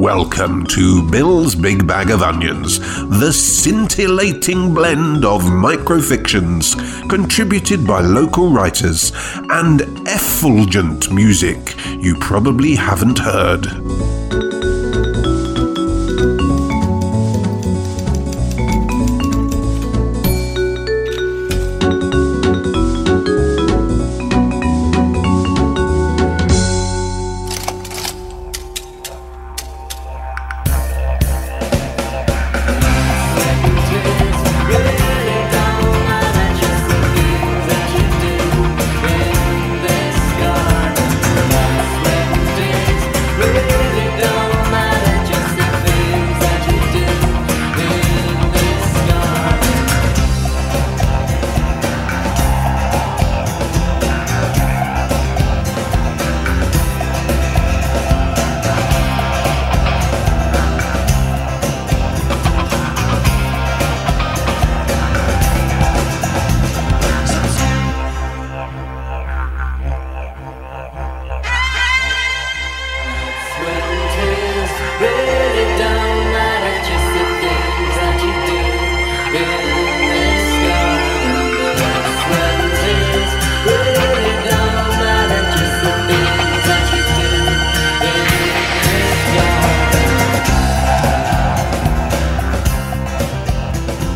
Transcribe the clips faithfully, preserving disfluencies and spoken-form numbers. welcome to Bill's Big Bag of Onions, the scintillating blend of microfictions contributed by local writers and effulgent music you probably haven't heard.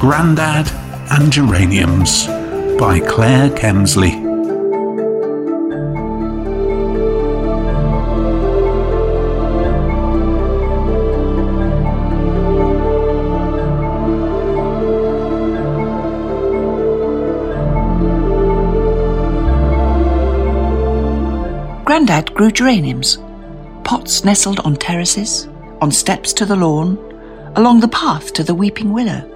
Grandad and Geraniums by Claire Kemsley. Grandad grew geraniums, pots nestled on terraces, on steps to the lawn, along the path to the weeping willow.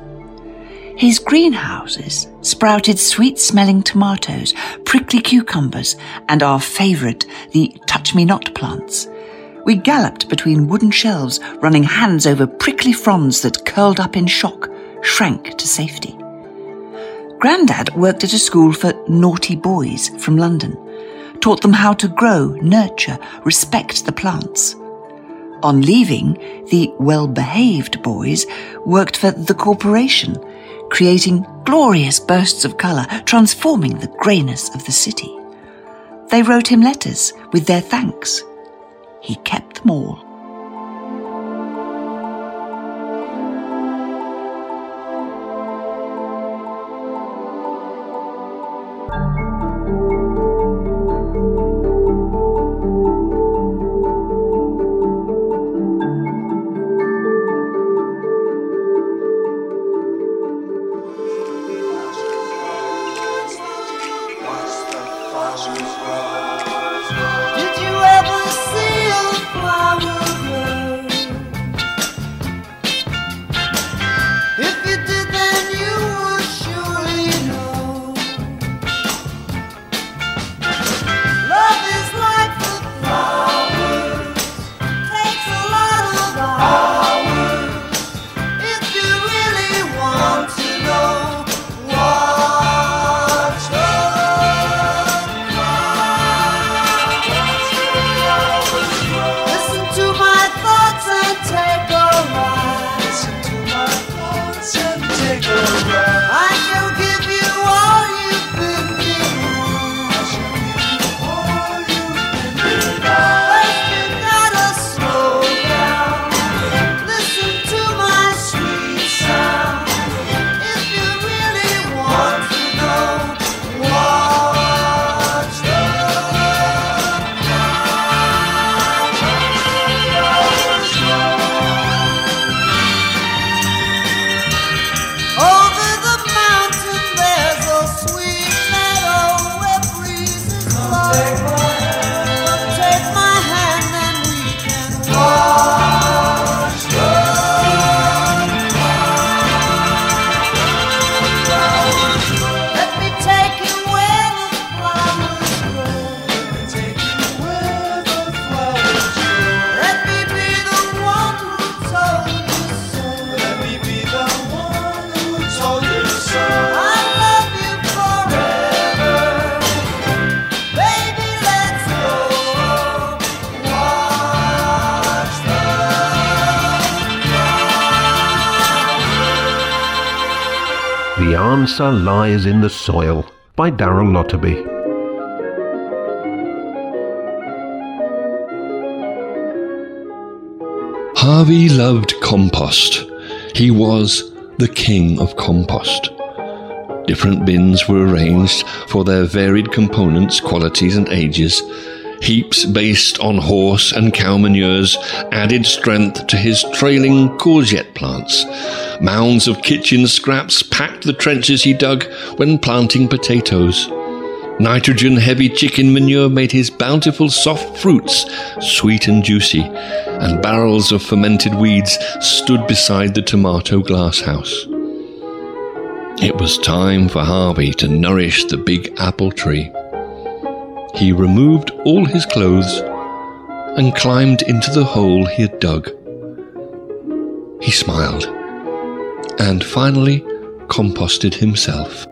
His greenhouses sprouted sweet-smelling tomatoes, prickly cucumbers, and our favourite, the touch-me-not plants. We galloped between wooden shelves, running hands over prickly fronds that curled up in shock, shrank to safety. Grandad worked at a school for naughty boys from London, taught them how to grow, nurture, respect the plants. On leaving, the well-behaved boys worked for the corporation, creating glorious bursts of colour, transforming the greyness of the city. They wrote him letters with their thanks. He kept them all. answer lies in the soil by Daryl Lotterby. Harvey loved compost. He was the king of compost. Different bins were arranged for their varied components, qualities and ages. Heaps based on horse and cow manures added strength to his trailing courgette plants. Mounds of kitchen scraps packed the trenches he dug when planting potatoes. Nitrogen-heavy chicken manure made his bountiful soft fruits sweet and juicy, and barrels of fermented weeds stood beside the tomato glasshouse. It was time for Harvey to nourish the big apple tree. He removed all his clothes and climbed into the hole he had dug. He smiled and finally composted himself.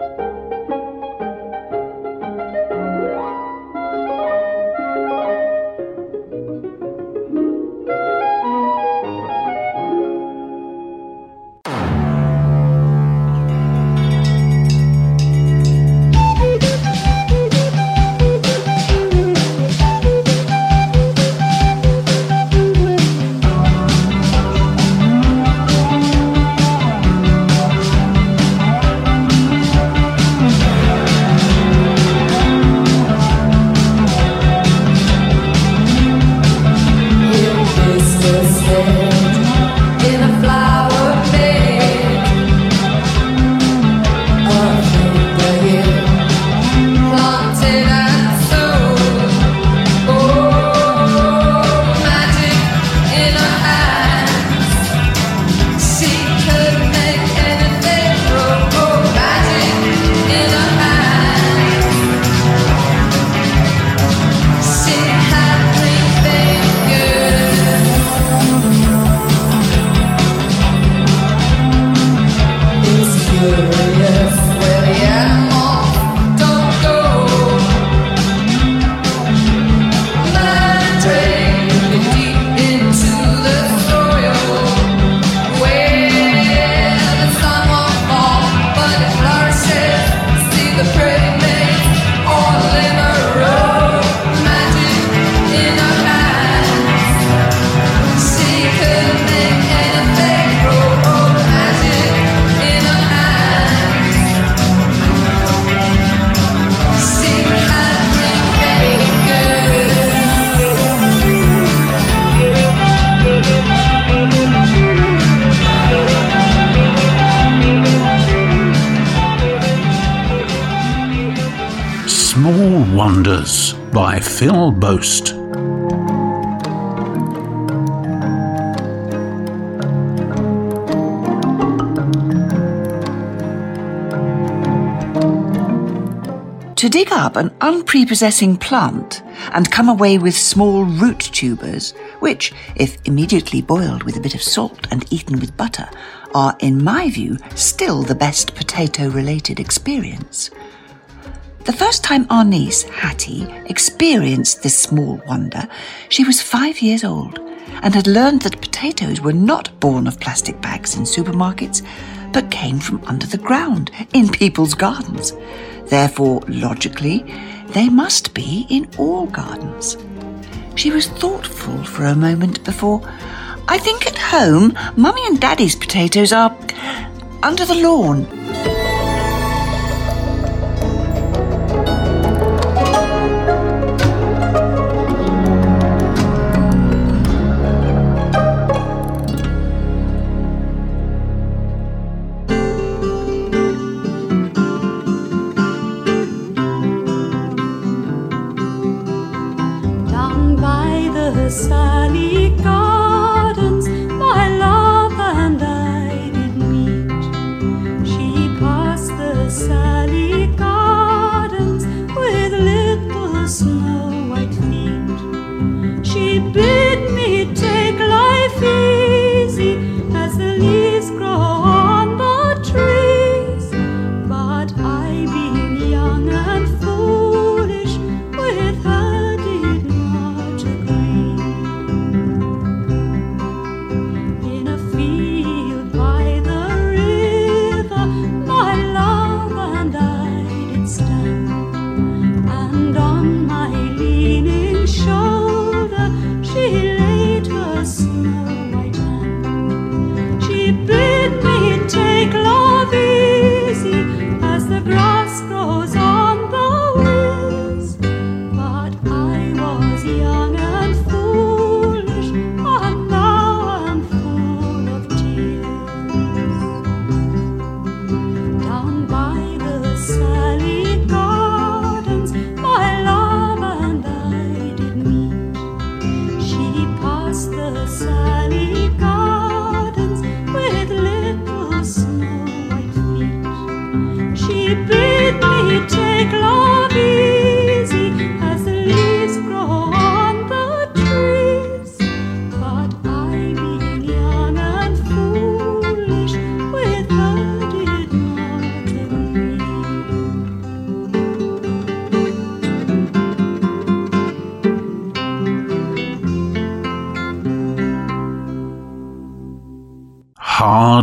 By Phil Boast. To dig up an unprepossessing plant and come away with small root tubers, which, if immediately boiled with a bit of salt and eaten with butter, are, in my view, still the best potato-related experience. The first time our niece, Hattie, experienced this small wonder, she was five years old and had learned that potatoes were not born of plastic bags in supermarkets, but came from under the ground in people's gardens. Therefore, logically, they must be in all gardens. She was thoughtful for a moment before. I think at home, Mummy and Daddy's potatoes are under the lawn.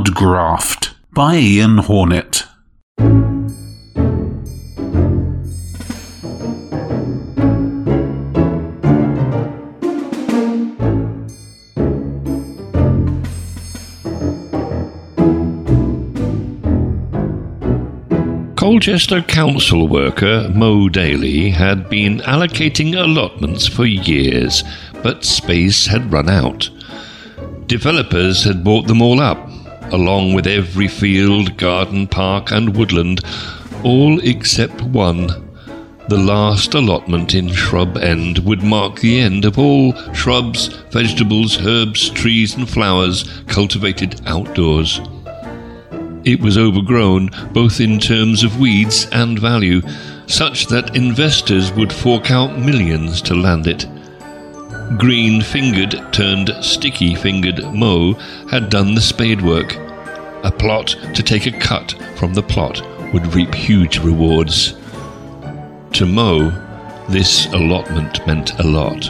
Hard Graft by Ian Hornett. Colchester council worker Mo Daly had been allocating allotments for years, but space had run out. Developers had bought them all up, along with every field, garden, park and woodland, all except one. The last allotment in Shrub End would mark the end of all shrubs, vegetables, herbs, trees and flowers cultivated outdoors. It was overgrown, both in terms of weeds and value, such that investors would fork out millions to land it. Green-fingered turned sticky-fingered Mo had done the spade work. A plot to take a cut from the plot would reap huge rewards. To Mo, this allotment meant a lot.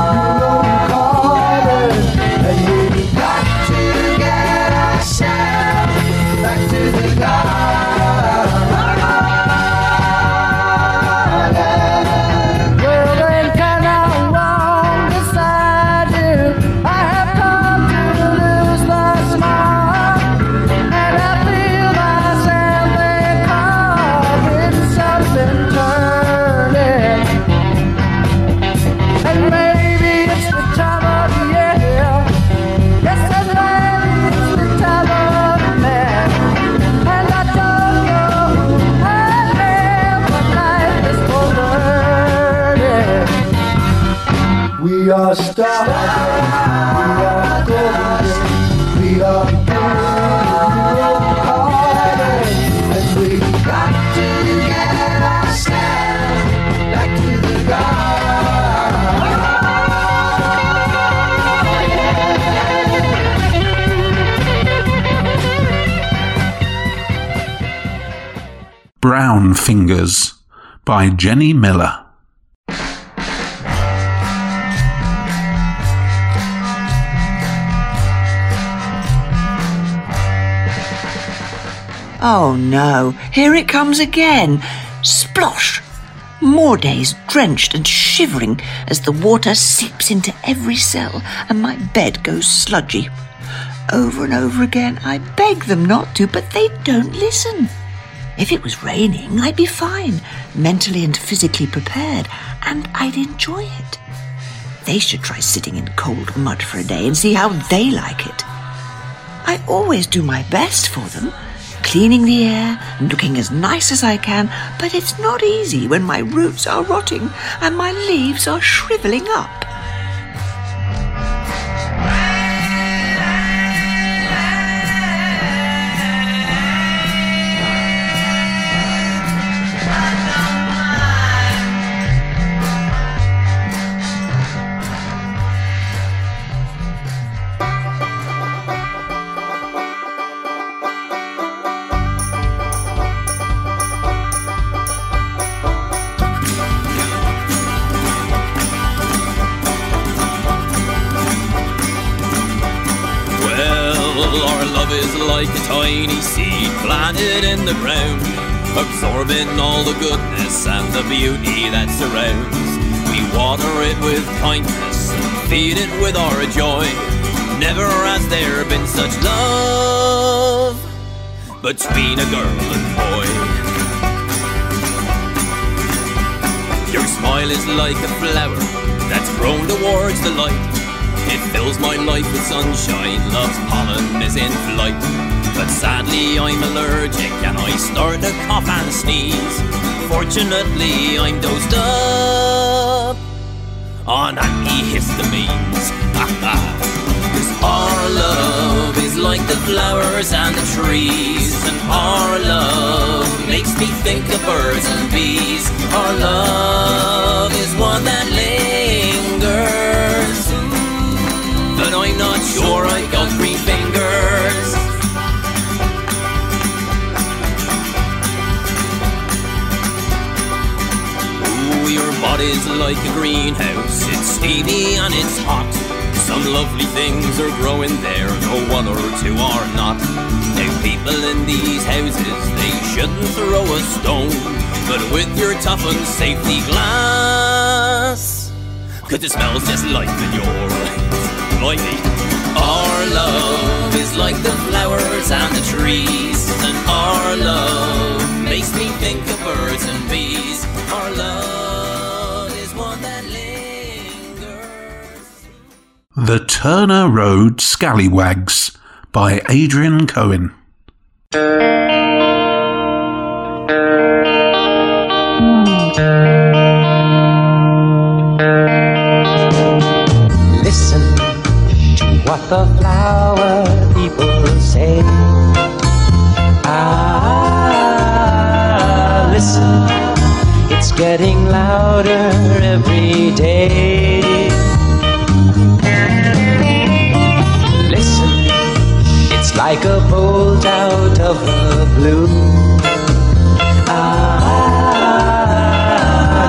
Brown Fingers by Jenny Miller. Oh no, here it comes again. Splosh! Morday is drenched and shivering as the water seeps into every cell and my bed goes sludgy. Over and over again I beg them not to, but they don't listen. If it was raining, I'd be fine, mentally and physically prepared, and I'd enjoy it. They should try sitting in cold mud for a day and see how they like it. I always do my best for them, cleaning the air and looking as nice as I can, but it's not easy when my roots are rotting and my leaves are shriveling up. is like a tiny seed planted in the ground, absorbing all the goodness and the beauty that surrounds. We water it with kindness, feed it with our joy. Never has there been such love between a girl and boy. Your smile is like a flower that's grown towards the light. It fills my life with sunshine, love's pollen is in flight. But sadly I'm allergic and I start to cough and sneeze. Fortunately I'm dosed up on antihistamines. Cause our love is like the flowers and the trees, and our love makes me think of birds and bees. Our love is one that lingers, but I'm not sure I got three fingers. Ooh, your body's like a greenhouse, it's steamy and it's hot. Some lovely things are growing there, no one or two are not. Now people in these houses, they shouldn't throw a stone, but with your toughened safety glass, cause it smells just like manure. Our love is like the flowers and the trees, and our love makes me think of birds and bees. Our love is one that lingers. The Turner Road Scallywags by Adrian Coen. What the flower people say. Ah, listen, it's getting louder every day. Listen, it's like a bolt out of the blue. Ah,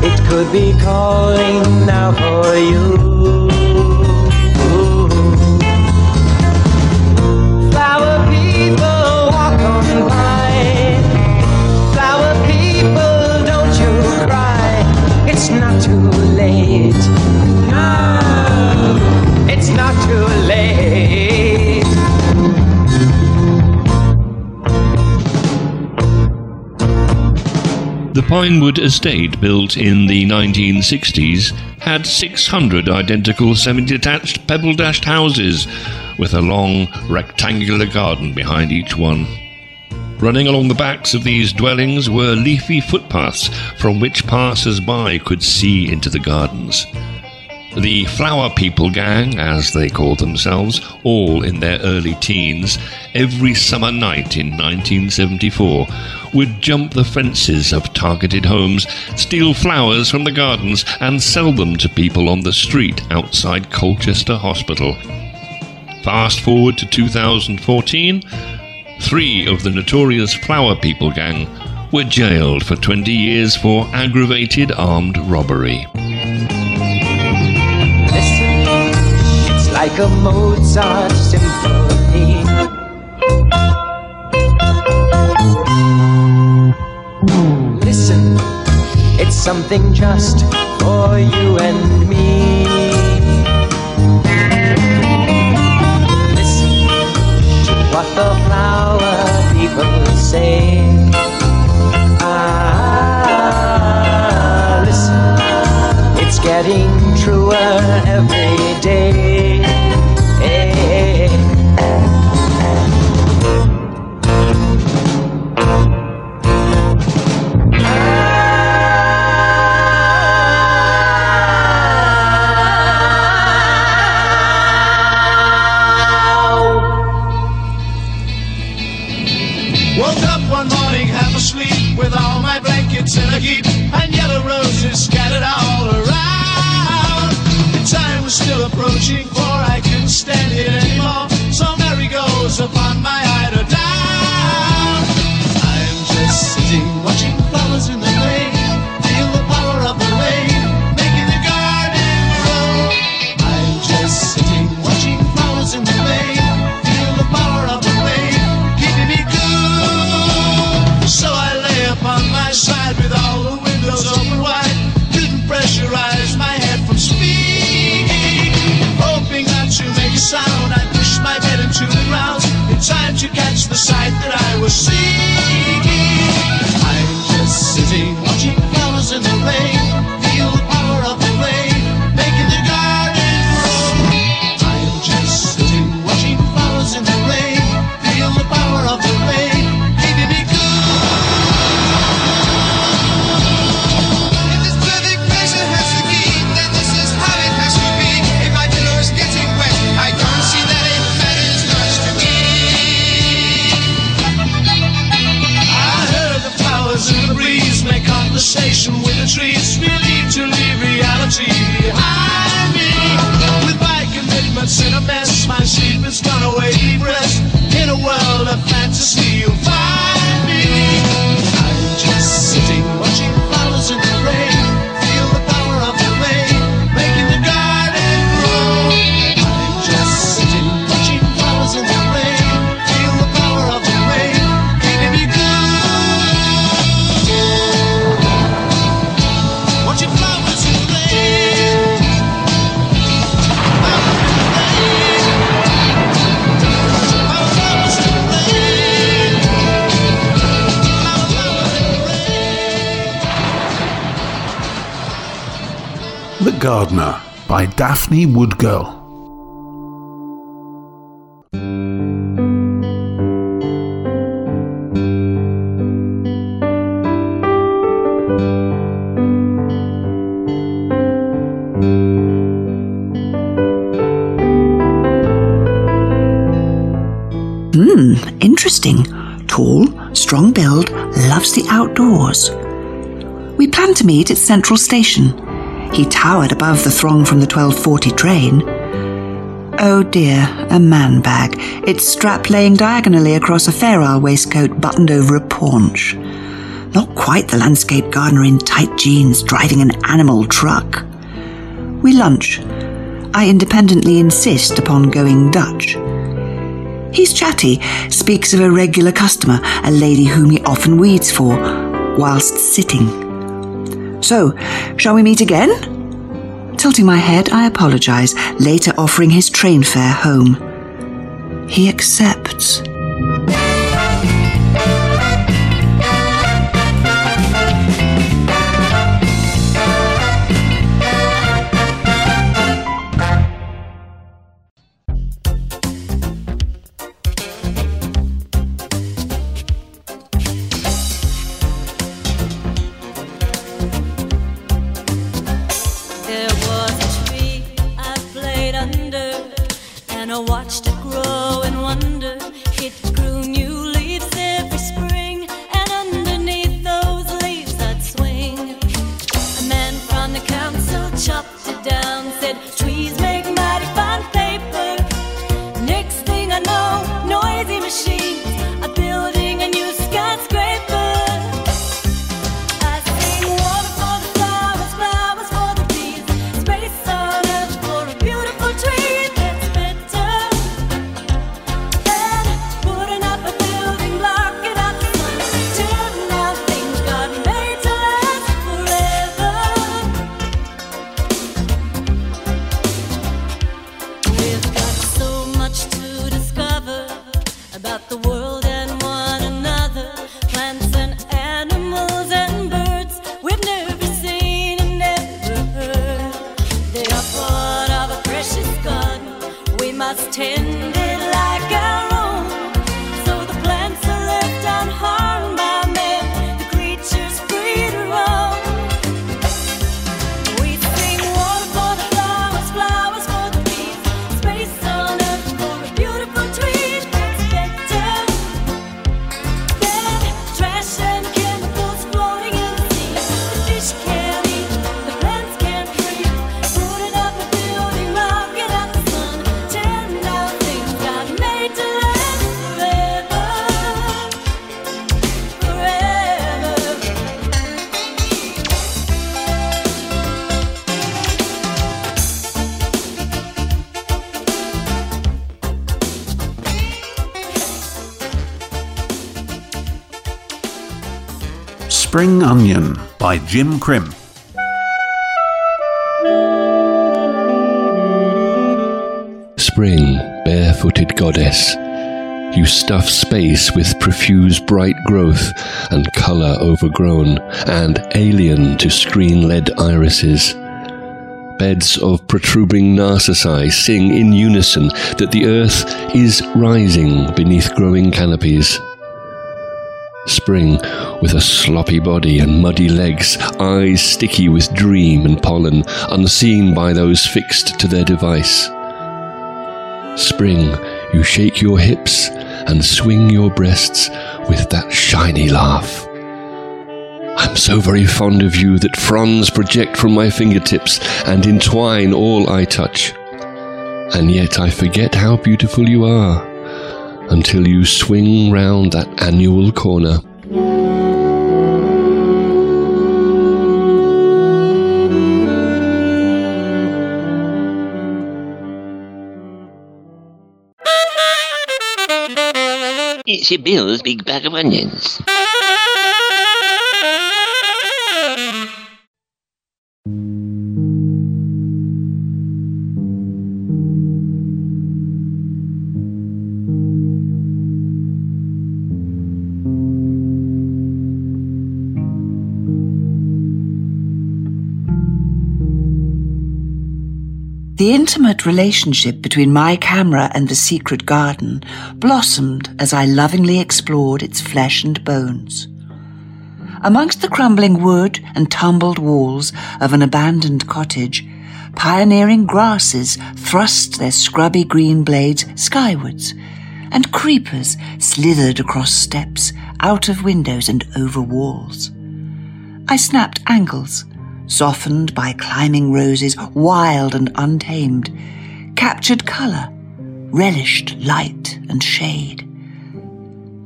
listen, it could be calling now for you. It's not too late. No, it's not too late. The Pinewood Estate, built in the nineteen sixties, had six hundred identical semi-detached pebble-dashed houses with a long rectangular garden behind each one. Running along the backs of these dwellings were leafy footpaths from which passers-by could see into the gardens. The Flower People gang, as they called themselves, all in their early teens, every summer night in nineteen seventy-four, would jump the fences of targeted homes, steal flowers from the gardens and sell them to people on the street outside Colchester Hospital. Fast forward to two thousand fourteen, three of the notorious Flower People gang were jailed for twenty years for aggravated armed robbery. Listen, it's like a Mozart symphony. Listen, it's something just for you and me. What the flower people say. Ah, listen, it's getting truer every day. Hey. And yellow roses scattered all around. The time was still approaching, for I couldn't stand it anymore. So merry goes upon my eider down. I'm just sitting watching flowers in the rain, feel the power of the rain making the garden grow. I'm just sitting watching flowers in the rain, feel the Gardener by Daphne Woodgirl. Hmm, interesting. Tall, strong build, loves the outdoors. We planned to meet at Central Station. He towered above the throng from the twelve forty train. Oh dear, a man bag, its strap laying diagonally across a fair isle waistcoat buttoned over a paunch. Not quite the landscape gardener in tight jeans driving an animal truck. We lunch. I independently insist upon going Dutch. He's chatty, speaks of a regular customer, a lady whom he often weeds for, whilst sitting. So, shall we meet again? Tilting my head, I apologise, later offering his train fare home. He accepts. Spring Onion by Jim Crim. Spring, barefooted goddess, you stuff space with profuse bright growth and colour overgrown and alien to screen-led irises. Beds of protruding narcissi sing in unison that the earth is rising beneath growing canopies. Spring, with a sloppy body and muddy legs, eyes sticky with dream and pollen, unseen by those fixed to their device. Spring, you shake your hips and swing your breasts with that shiny laugh. I'm so very fond of you that fronds project from my fingertips and entwine all I touch. And yet I forget how beautiful you are, until you swing round that annual corner. It's your Bill's Big Bag of Onions. The intimate relationship between my camera and the secret garden blossomed as I lovingly explored its flesh and bones. Amongst the crumbling wood and tumbled walls of an abandoned cottage, pioneering grasses thrust their scrubby green blades skywards, and creepers slithered across steps, out of windows and over walls. I snapped angles, softened by climbing roses, wild and untamed, captured colour, relished light and shade.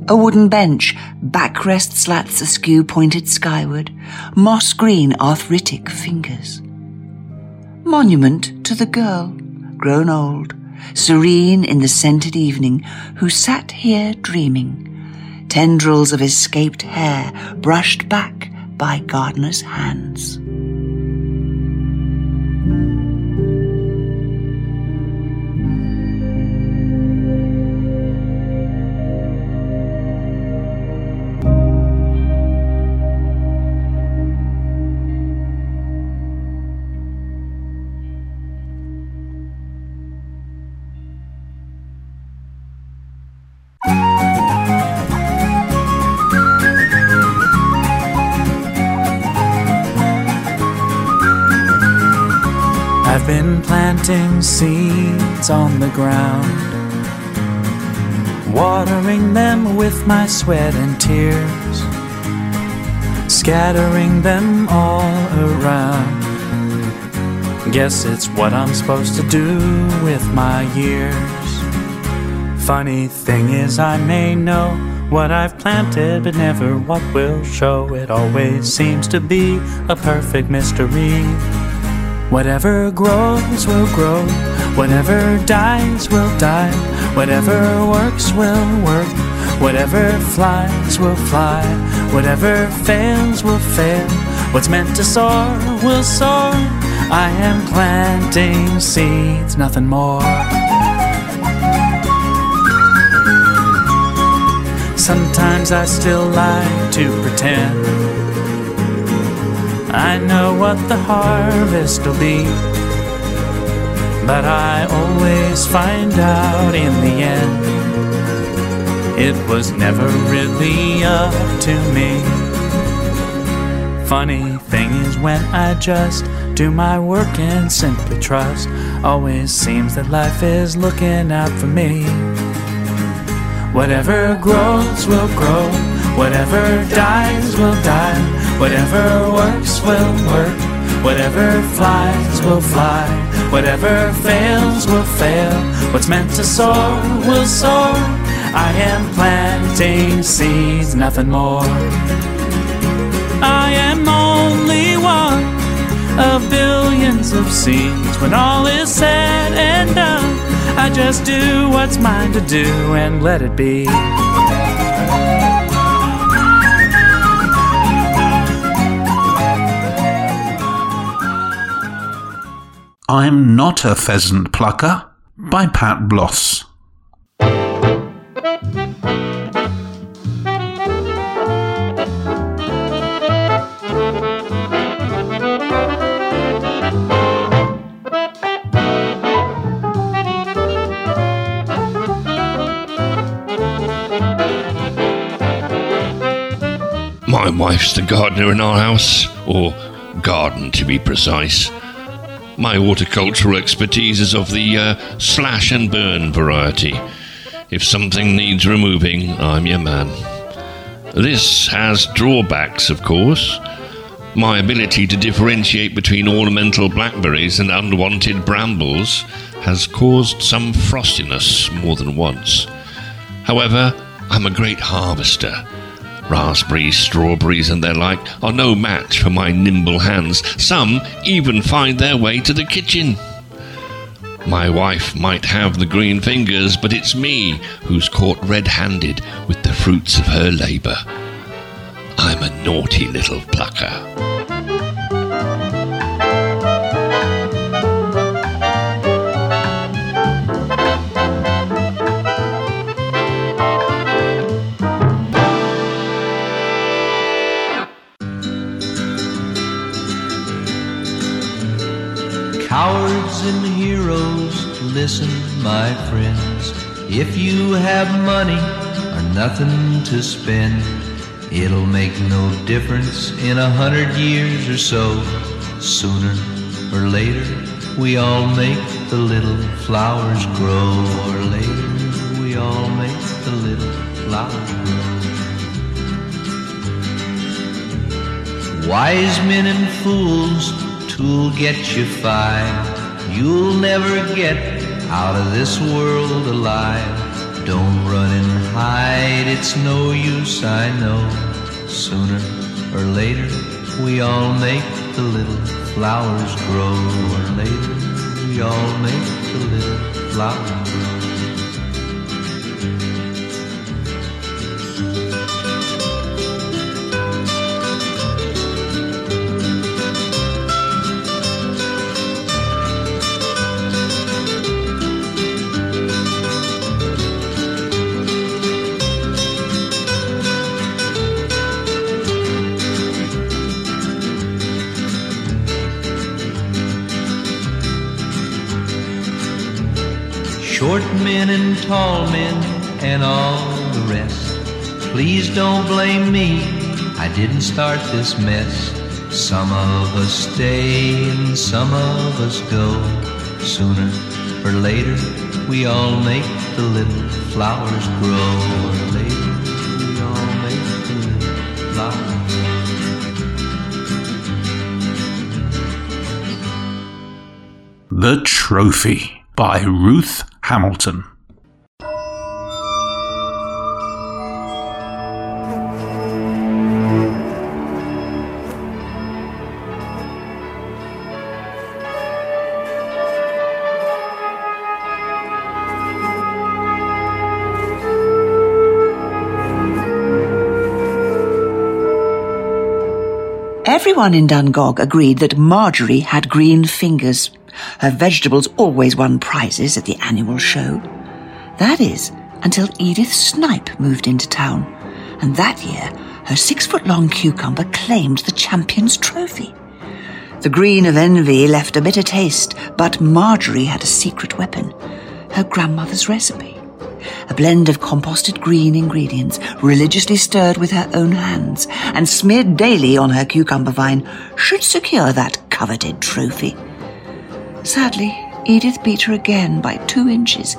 A wooden bench, backrest slats askew pointed skyward, moss-green arthritic fingers. Monument to the girl, grown old, serene in the scented evening, who sat here dreaming, tendrils of escaped hair brushed back by gardener's hands. Planting seeds on the ground, watering them with my sweat and tears, scattering them all around. Guess it's what I'm supposed to do with my years. Funny thing is, I may know what I've planted, but never what will show. It always seems to be a perfect mystery. Whatever grows will grow, whatever dies will die, whatever works will work, whatever flies will fly, whatever fails will fail, what's meant to soar will soar. I am planting seeds, nothing more. Sometimes I still like to pretend I know what the harvest will be, but I always find out in the end it was never really up to me. Funny thing is, when I just do my work and simply trust, always seems that life is looking out for me. Whatever grows will grow, whatever dies will die, whatever works will work, whatever flies will fly, whatever fails will fail, what's meant to soar will soar. I am planting seeds, nothing more. I am only one of billions of seeds. When all is said and done, I just do what's mine to do and let it be. I'm Not a Pheasant Plucker by Pat Blosse. My wife's the gardener in our house, or garden to be precise. My horticultural expertise is of the uh, slash and burn variety. If something needs removing, I'm your man. This has drawbacks, of course. My ability to differentiate between ornamental blackberries and unwanted brambles has caused some frostiness more than once. However, I'm a great harvester. Raspberries, strawberries and their like are no match for my nimble hands. Some even find their way to the kitchen. My wife might have the green fingers, but it's me who's caught red-handed with the fruits of her labour. I'm a naughty little plucker. golden heroes. Listen, my friends, if you have money or nothing to spend, it'll make no difference in a hundred years or so. Sooner or later, we all make the little flowers grow. Or later, we all make the little flowers grow. Wise men and fools, two'll get you five. You'll never get out of this world alive. Don't run and hide, it's no use, I know. Sooner or later, we all make the little flowers grow. Or later, we all make the little flowers grow. Short men and tall men and all the rest, please don't blame me, I didn't start this mess. Some of us stay and some of us go. Sooner or later, we all make the little flowers grow. Or later, we all make the little flowers. The Trophy by Ruth Hamilton. Everyone in Dungog agreed that Marjorie had green fingers. Her vegetables always won prizes at the annual show. That is, until Edith Snipe moved into town, and that year her six-foot-long cucumber claimed the champion's trophy. The green of envy left a bitter taste, but Marjorie had a secret weapon, her grandmother's recipe. A blend of composted green ingredients, religiously stirred with her own hands and smeared daily on her cucumber vine, should secure that coveted trophy. Sadly, Edith beat her again by two inches,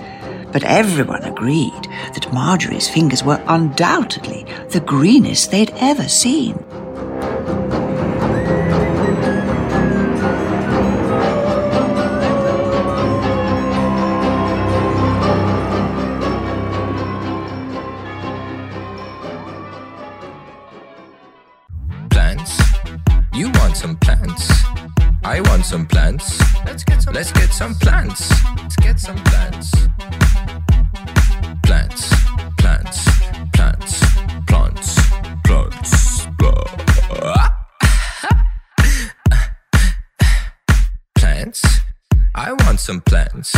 but everyone agreed that Marjorie's fingers were undoubtedly the greenest they'd ever seen. Plants. You want some plants? I want some plants. Let's get some, Let's plants. Get some plants. Let's get some plants. Plants, plants, plants, plants, plants, plants. I want some plants.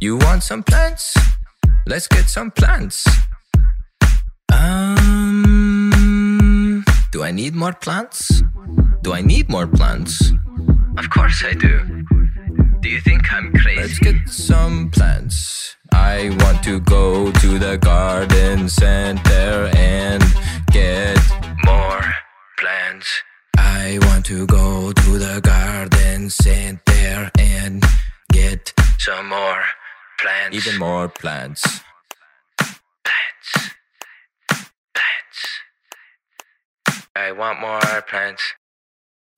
You want some plants? Let's get some plants. Um, do I need more plants? Do I need more plants? Of course I do. Do you think I'm crazy? Let's get some plants. I want to go to the garden center and get more plants. I want to go to the garden center and get some more plants. Even more plants. Plants. Plants. I want more plants.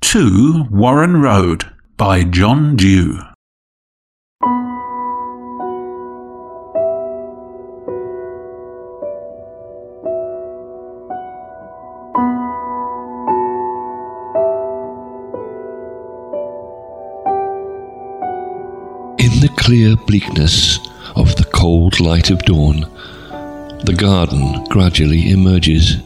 To Warren Road by John Dew. In the clear bleakness of the cold light of dawn, the garden gradually emerges.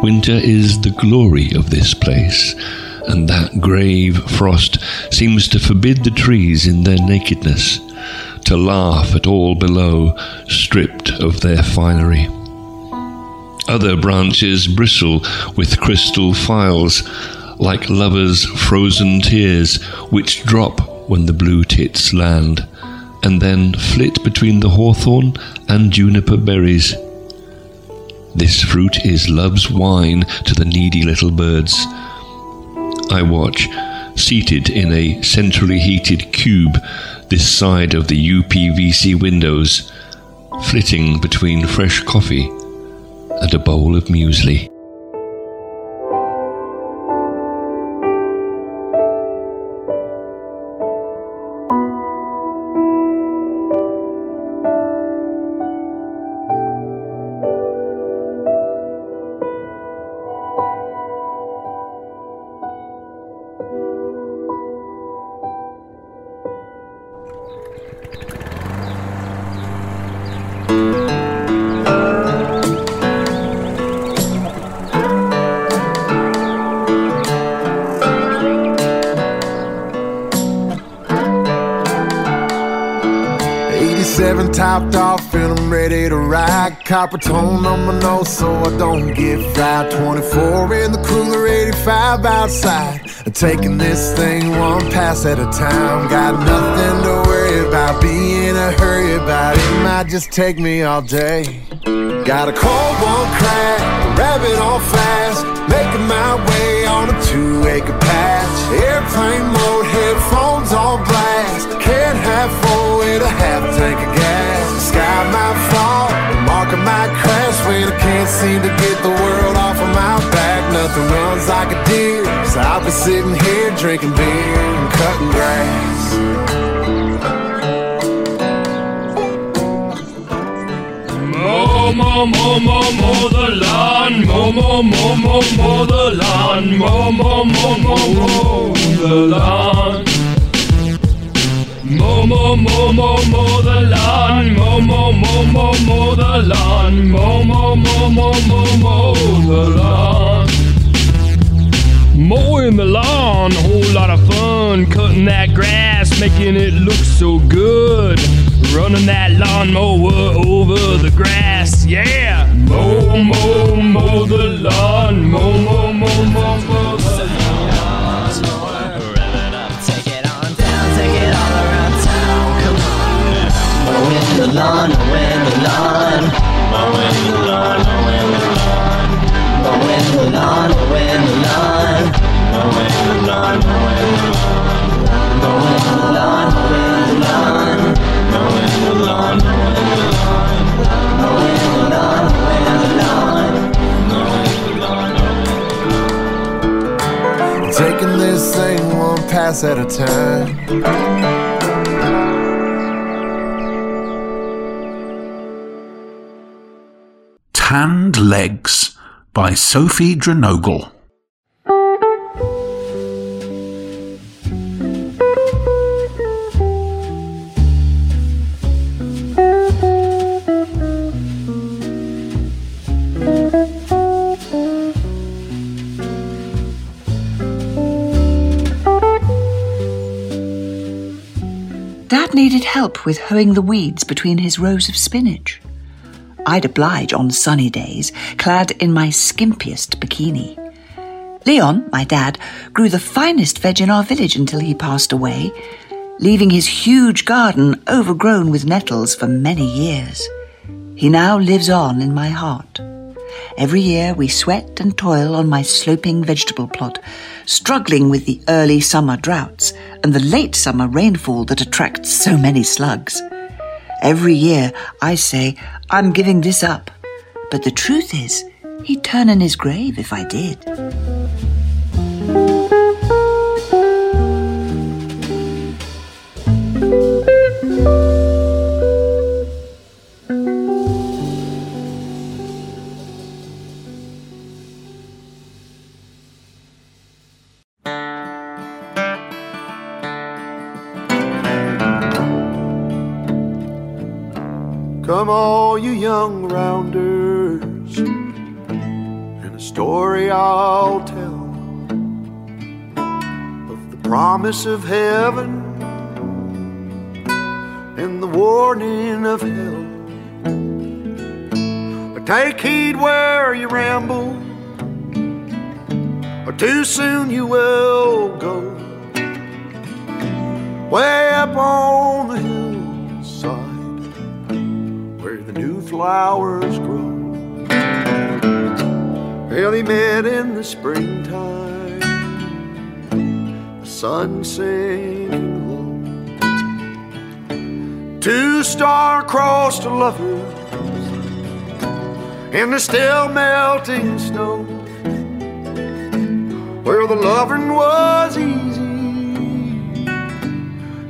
Winter is the glory of this place, and that grave frost seems to forbid the trees in their nakedness, to laugh at all below, stripped of their finery. Other branches bristle with crystal files, like lovers' frozen tears, which drop when the blue tits land, and then flit between the hawthorn and juniper berries. This fruit is love's wine to the needy little birds. I watch, seated in a centrally heated cube this side of the U P V C windows, flitting between fresh coffee and a bowl of muesli. Topped off and I'm ready to ride. Copper tone on my nose so I don't get fried. Twenty-four in the cooler, eighty-five outside. I'm taking this thing one pass at a time. Got nothing to worry about, be in a hurry about it. Might just take me all day. Got a cold one crack, a rabbit on fast, making my way on a two-acre patch. Airplane mode, headphones on blast. Can't have four with a half tank of gas. Sky might fall, the market might crash. When I can't seem to get the world off of my back, nothing runs like a deer, so I'll be sitting here drinking beer and cutting grass. Mow, mow, mow, mow, mow the lawn. Mow, mow, mow, mow, mow the lawn. Mow, mow, mow, mow, mow the lawn. Mow, mow, mow, mow, mow the lawn. Mow, mow, mow, mow, mow the lawn. Mow, mow, mow, mow, mow, mow the lawn. Mowing the lawn, whole lot of fun. Cutting that grass, making it look so good. Running that lawnmower over the grass, yeah. Mow, mow, mow the lawn. Mow, mow, mow, mow, mow the lawn. Mowing the lawn, mowing the lawn, mowing the lawn, mowing the lawn, mowing the lawn, mowing the lawn, mowing the lawn, mowing the lawn, mowing the lawn, mowing the lawn, mowing the lawn, mowing the lawn, mowing the lawn, mowing the lawn, mowing the lawn. Taking this thing one pass at a time. Tanned Legs by Sophie Drewnogal. Dad needed help with hoeing the weeds between his rows of spinach. I'd oblige on sunny days, clad in my skimpiest bikini. Leon, my dad, grew the finest veg in our village until he passed away, leaving his huge garden overgrown with nettles for many years. He now lives on in my heart. Every year we sweat and toil on my sloping vegetable plot, struggling with the early summer droughts and the late summer rainfall that attracts so many slugs. Every year I say, I'm giving this up. But the truth is, he'd turn in his grave if I did. Come all you young rounders, and a story I'll tell of the promise of heaven and the warning of hell. But take heed where you ramble, or too soon you will go. way up on the hillside where the new flowers grow. Well, they met in the springtime, the sun sinking low, two star-crossed lovers in the still melting snow, where the loving was easy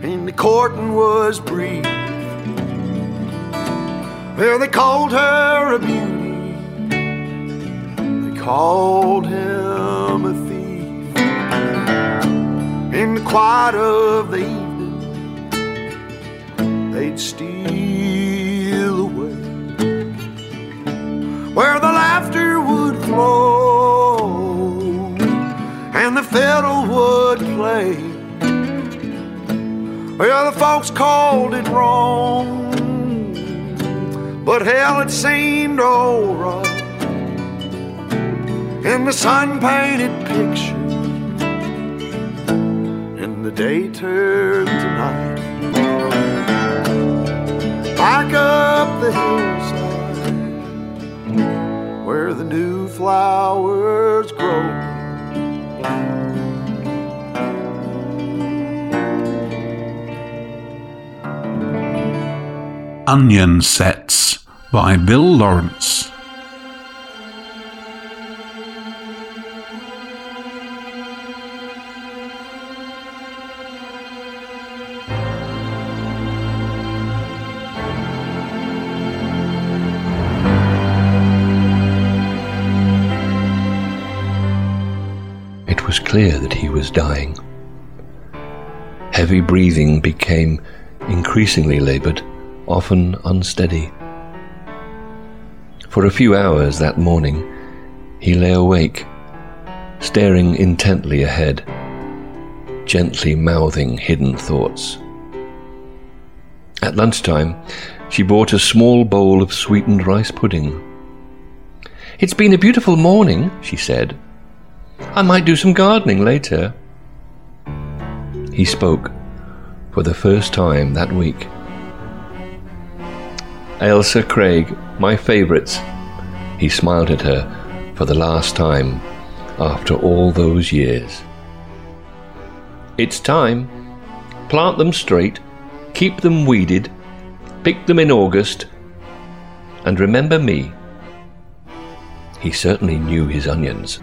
and the courting was brief. Well, they called her a beauty, called him a thief. In the quiet of the evening, they'd steal away where the laughter would flow and the fiddle would play. Well, the folks called it wrong, but hell, it seemed all right. In the sun-painted picture, and the day turned to night. Back up the hillside where the new flowers grow. Onion Sets by Bill Lawrance. Clear that he was dying. Heavy breathing became increasingly laboured, often unsteady. For a few hours that morning he lay awake, staring intently ahead, gently mouthing hidden thoughts. At lunchtime she brought a small bowl of sweetened rice pudding. "It's been a beautiful morning," she said. "I might do some gardening later." He spoke for the first time that week. "Ailsa Craig, my favourites." He smiled at her for the last time after all those years. "It's time. Plant them straight, keep them weeded, pick them in August, and remember me." He certainly knew his onions.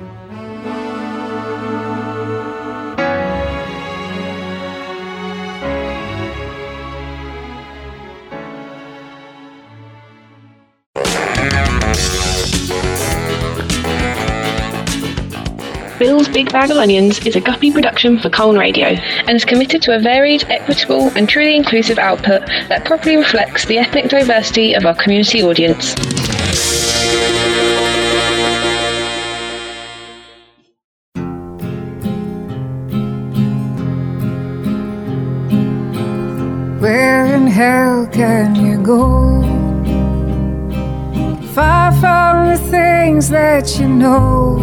Bills Big Bag of Onions is a Guppy production for Coln Radio and is committed to a varied, equitable and truly inclusive output that properly reflects the ethnic diversity of our community audience. Where in hell can you go? Far from the things that you know,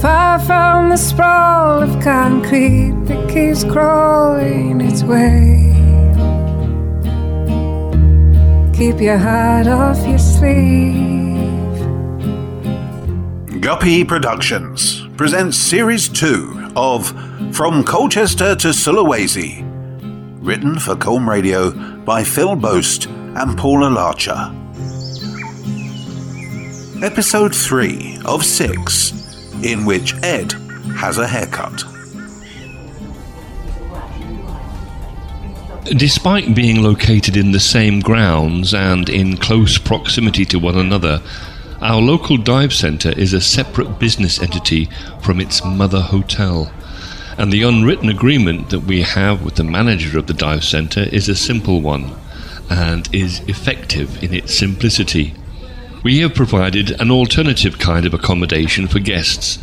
far from the sprawl of concrete that keeps crawling its way. Keep your heart off your sleeve. Guppy Productions presents Series two of From Colchester to Sulawesi, written for Coln Radio by Phil Boast and Paula Larcher. Episode three of six, in which Ed has a haircut. Despite being located in the same grounds and in close proximity to one another, our local dive centre is a separate business entity from its mother hotel, and the unwritten agreement that we have with the manager of the dive centre is a simple one, and is effective in its simplicity. We have provided an alternative kind of accommodation for guests.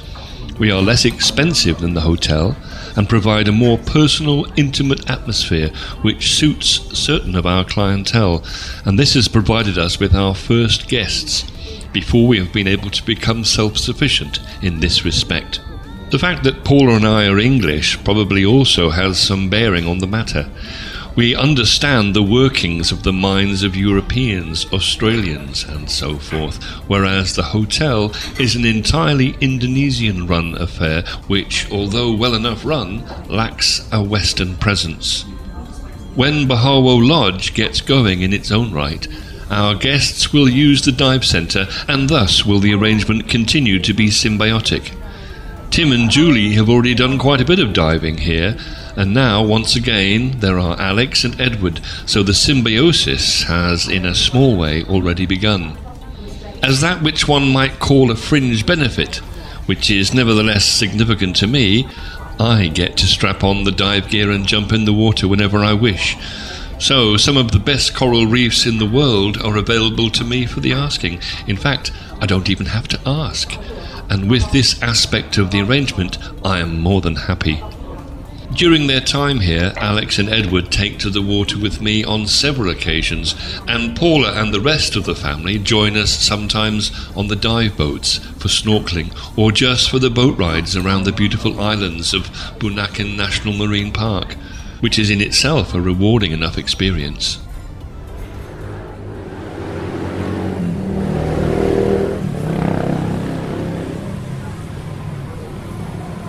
We are less expensive than the hotel and provide a more personal, intimate atmosphere which suits certain of our clientele, and this has provided us with our first guests before we have been able to become self-sufficient in this respect. The fact that Paula and I are English probably also has some bearing on the matter. We understand the workings of the minds of Europeans, Australians, and so forth, whereas the hotel is an entirely Indonesian-run affair which, although well enough run, lacks a Western presence. When Bahowo Lodge gets going in its own right, our guests will use the dive centre, and thus will the arrangement continue to be symbiotic. Tim and Julie have already done quite a bit of diving here, and now, once again, there are Alex and Edward, so the symbiosis has, in a small way, already begun. As that which one might call a fringe benefit, which is nevertheless significant to me, I get to strap on the dive gear and jump in the water whenever I wish. So, some of the best coral reefs in the world are available to me for the asking. In fact, I don't even have to ask. And with this aspect of the arrangement, I am more than happy. During their time here, Alex and Edward take to the water with me on several occasions, and Paula and the rest of the family join us sometimes on the dive boats for snorkeling, or just for the boat rides around the beautiful islands of Bunaken National Marine Park, which is in itself a rewarding enough experience.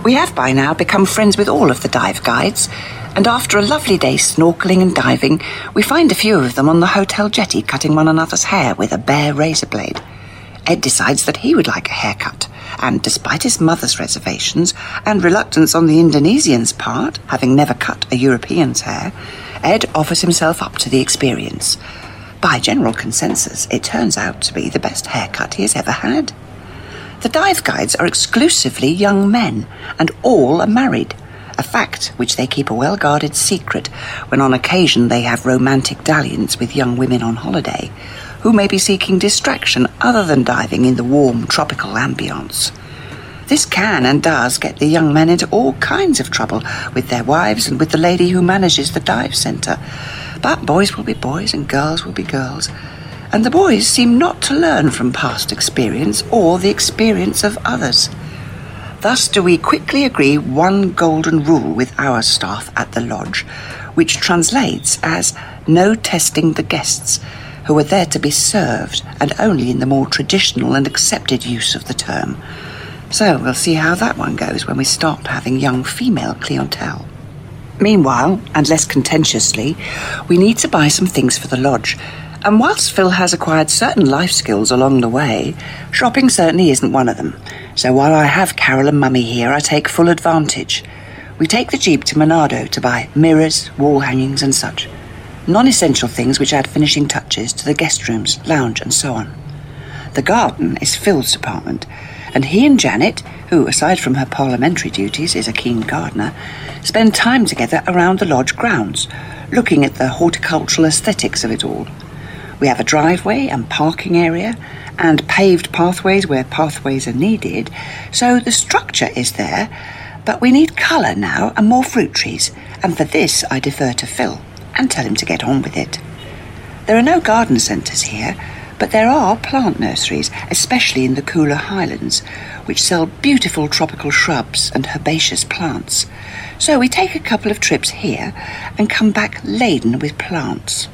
We have by now become friends with all of the dive guides, and after a lovely day snorkeling and diving, we find a few of them on the hotel jetty cutting one another's hair with a bare razor blade. Ed decides that he would like a haircut, and despite his mother's reservations and reluctance on the Indonesian's part, having never cut a European's hair, Ed offers himself up to the experience. By general consensus, it turns out to be the best haircut he has ever had. The dive guides are exclusively young men, and all are married, a fact which they keep a well-guarded secret when on occasion they have romantic dalliance with young women on holiday, who may be seeking distraction other than diving in the warm tropical ambience. This can and does get the young men into all kinds of trouble with their wives and with the lady who manages the dive centre. But boys will be boys and girls will be girls. And the boys seem not to learn from past experience or the experience of others. Thus do we quickly agree one golden rule with our staff at the lodge, which translates as no testing the guests, who are there to be served and only in the more traditional and accepted use of the term. So we'll see how that one goes when we start having young female clientele. Meanwhile, and less contentiously, we need to buy some things for the lodge. And whilst Phil has acquired certain life skills along the way, shopping certainly isn't one of them. So while I have Carol and Mummy here, I take full advantage. We take the Jeep to Manado to buy mirrors, wall hangings and such. Non-essential things which add finishing touches to the guest rooms, lounge and so on. The garden is Phil's department, and he and Janet, who aside from her parliamentary duties is a keen gardener, spend time together around the lodge grounds, looking at the horticultural aesthetics of it all. We have a driveway and parking area and paved pathways where pathways are needed, so the structure is there, but we need colour now and more fruit trees, and for this I defer to Phil and tell him to get on with it. There are no garden centres here, but there are plant nurseries, especially in the cooler highlands, which sell beautiful tropical shrubs and herbaceous plants. So we take a couple of trips here and come back laden with plants.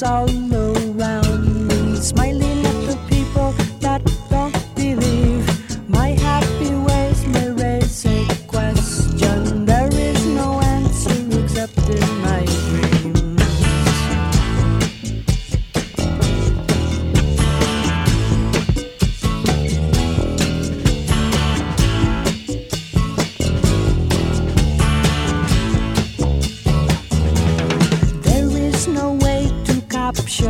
All around me, smiling at the people that don't believe my happy ways may raise a question. There is no answer except in my dreams. There is no way to capture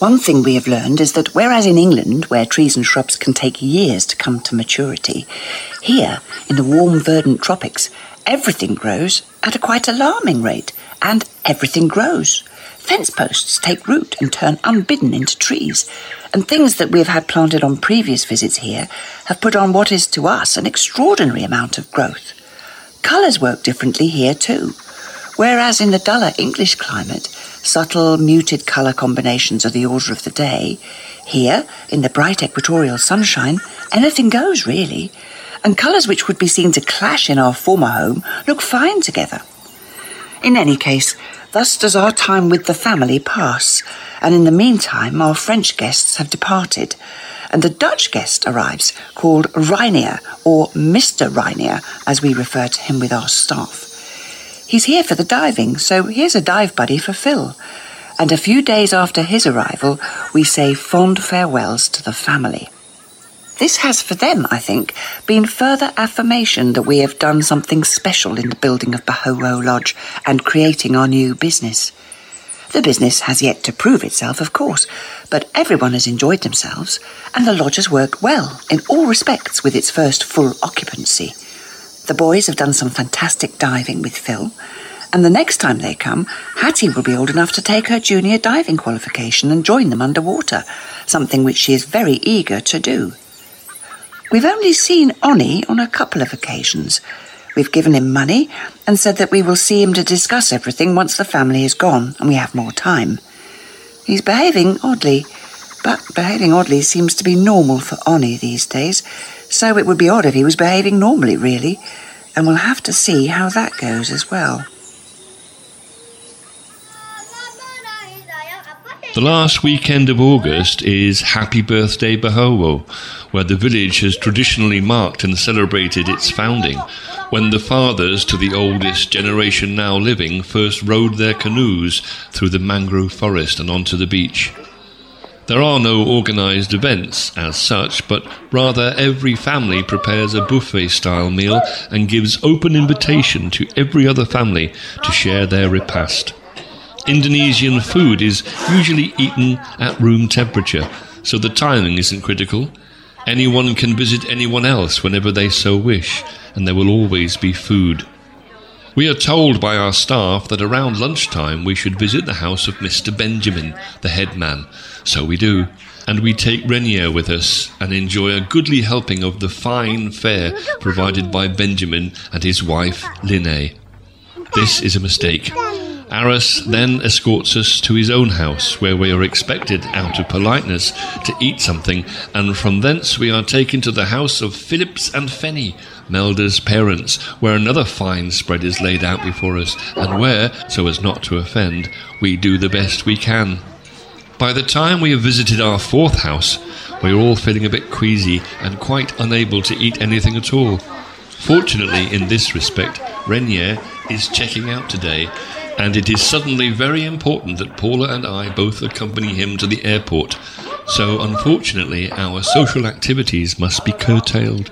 One thing we have learned is that whereas in England, where trees and shrubs can take years to come to maturity, here, in the warm, verdant tropics, everything grows at a quite alarming rate, and everything grows. Fence posts take root and turn unbidden into trees, and things that we have had planted on previous visits here have put on what is to us an extraordinary amount of growth. Colours work differently here too. Whereas in the duller English climate, subtle, muted colour combinations are the order of the day, here, in the bright equatorial sunshine, anything goes, really. And colours which would be seen to clash in our former home look fine together. In any case, thus does our time with the family pass, and in the meantime our French guests have departed, and a Dutch guest arrives called Reinier, or Mister Reinier, as we refer to him with our staff. He's here for the diving, so here's a dive buddy for Phil. And a few days after his arrival, we say fond farewells to the family. This has for them, I think, been further affirmation that we have done something special in the building of Bahowo Lodge and creating our new business. The business has yet to prove itself, of course, but everyone has enjoyed themselves, and the lodge has worked well in all respects with its first full occupancy. The boys have done some fantastic diving with Phil, and the next time they come, Hattie will be old enough to take her junior diving qualification and join them underwater, something which she is very eager to do. We've only seen Onnie on a couple of occasions. We've given him money and said that we will see him to discuss everything once the family is gone and we have more time. He's behaving oddly, but behaving oddly seems to be normal for Onnie these days, so it would be odd if he was behaving normally, really, and we'll have to see how that goes as well. The last weekend of August is Happy Birthday Bahowo, where the village has traditionally marked and celebrated its founding, when the fathers to the oldest generation now living first rowed their canoes through the mangrove forest and onto the beach. There are no organised events as such, but rather every family prepares a buffet-style meal and gives open invitation to every other family to share their repast. Indonesian food is usually eaten at room temperature, so the timing isn't critical. Anyone can visit anyone else whenever they so wish, and there will always be food. We are told by our staff that around lunchtime we should visit the house of Mister Benjamin, the headman. So we do, and we take Reinier with us and enjoy a goodly helping of the fine fare provided by Benjamin and his wife, Linnae. This is a mistake. Aris then escorts us to his own house, where we are expected, out of politeness, to eat something, and from thence we are taken to the house of Phillips and Fenny, Melda's parents, where another fine spread is laid out before us, and where, so as not to offend, we do the best we can. By the time we have visited our fourth house, we are all feeling a bit queasy and quite unable to eat anything at all. Fortunately, in this respect, Reinier is checking out today, and it is suddenly very important that Paula and I both accompany him to the airport, so unfortunately our social activities must be curtailed.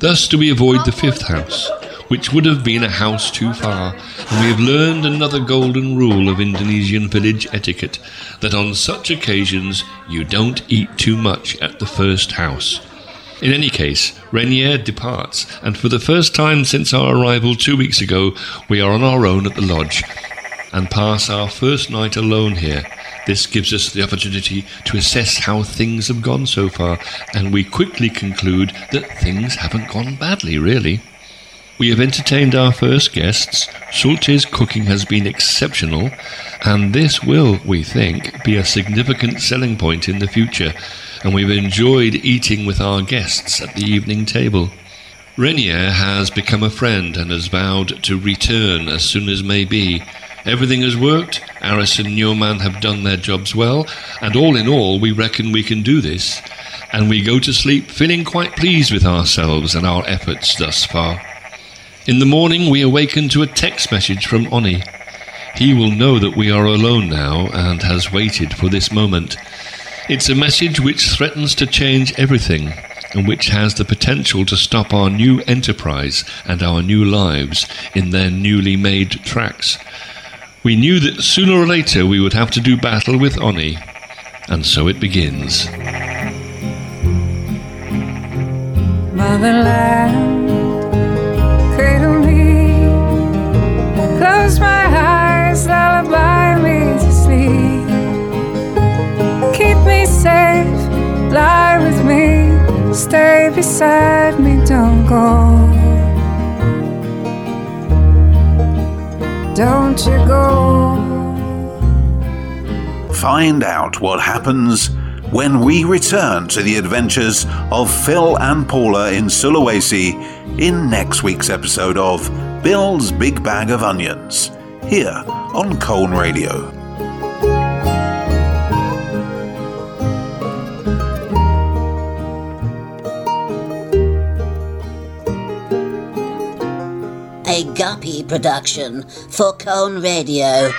Thus do we avoid the fifth house, which would have been a house too far, and we have learned another golden rule of Indonesian village etiquette, that on such occasions you don't eat too much at the first house. In any case, Reinier departs, and for the first time since our arrival two weeks ago, we are on our own at the lodge, and pass our first night alone here. This gives us the opportunity to assess how things have gone so far, and we quickly conclude that things haven't gone badly, really. We have entertained our first guests, Sulte's cooking has been exceptional, and this will, we think, be a significant selling point in the future, and we've enjoyed eating with our guests at the evening table. Reinier has become a friend and has vowed to return as soon as may be. Everything has worked, Aris and Nyoman have done their jobs well, and all in all we reckon we can do this, and we go to sleep feeling quite pleased with ourselves and our efforts thus far. In the morning we awaken to a text message from Onnie. He will know that we are alone now and has waited for this moment. It's a message which threatens to change everything, and which has the potential to stop our new enterprise and our new lives in their newly made tracks. We knew that sooner or later we would have to do battle with Onnie, And so it begins. Motherland, cradle me, close my eyes, lullaby me to sleep. Keep me safe, lie with me, stay beside me, don't go. Don't you go. Find out what happens when we return to the adventures of Phil and Paula in Sulawesi in next week's episode of Bill's Big Bag of Onions, here on Coln Radio. Guppy production for Cone Radio.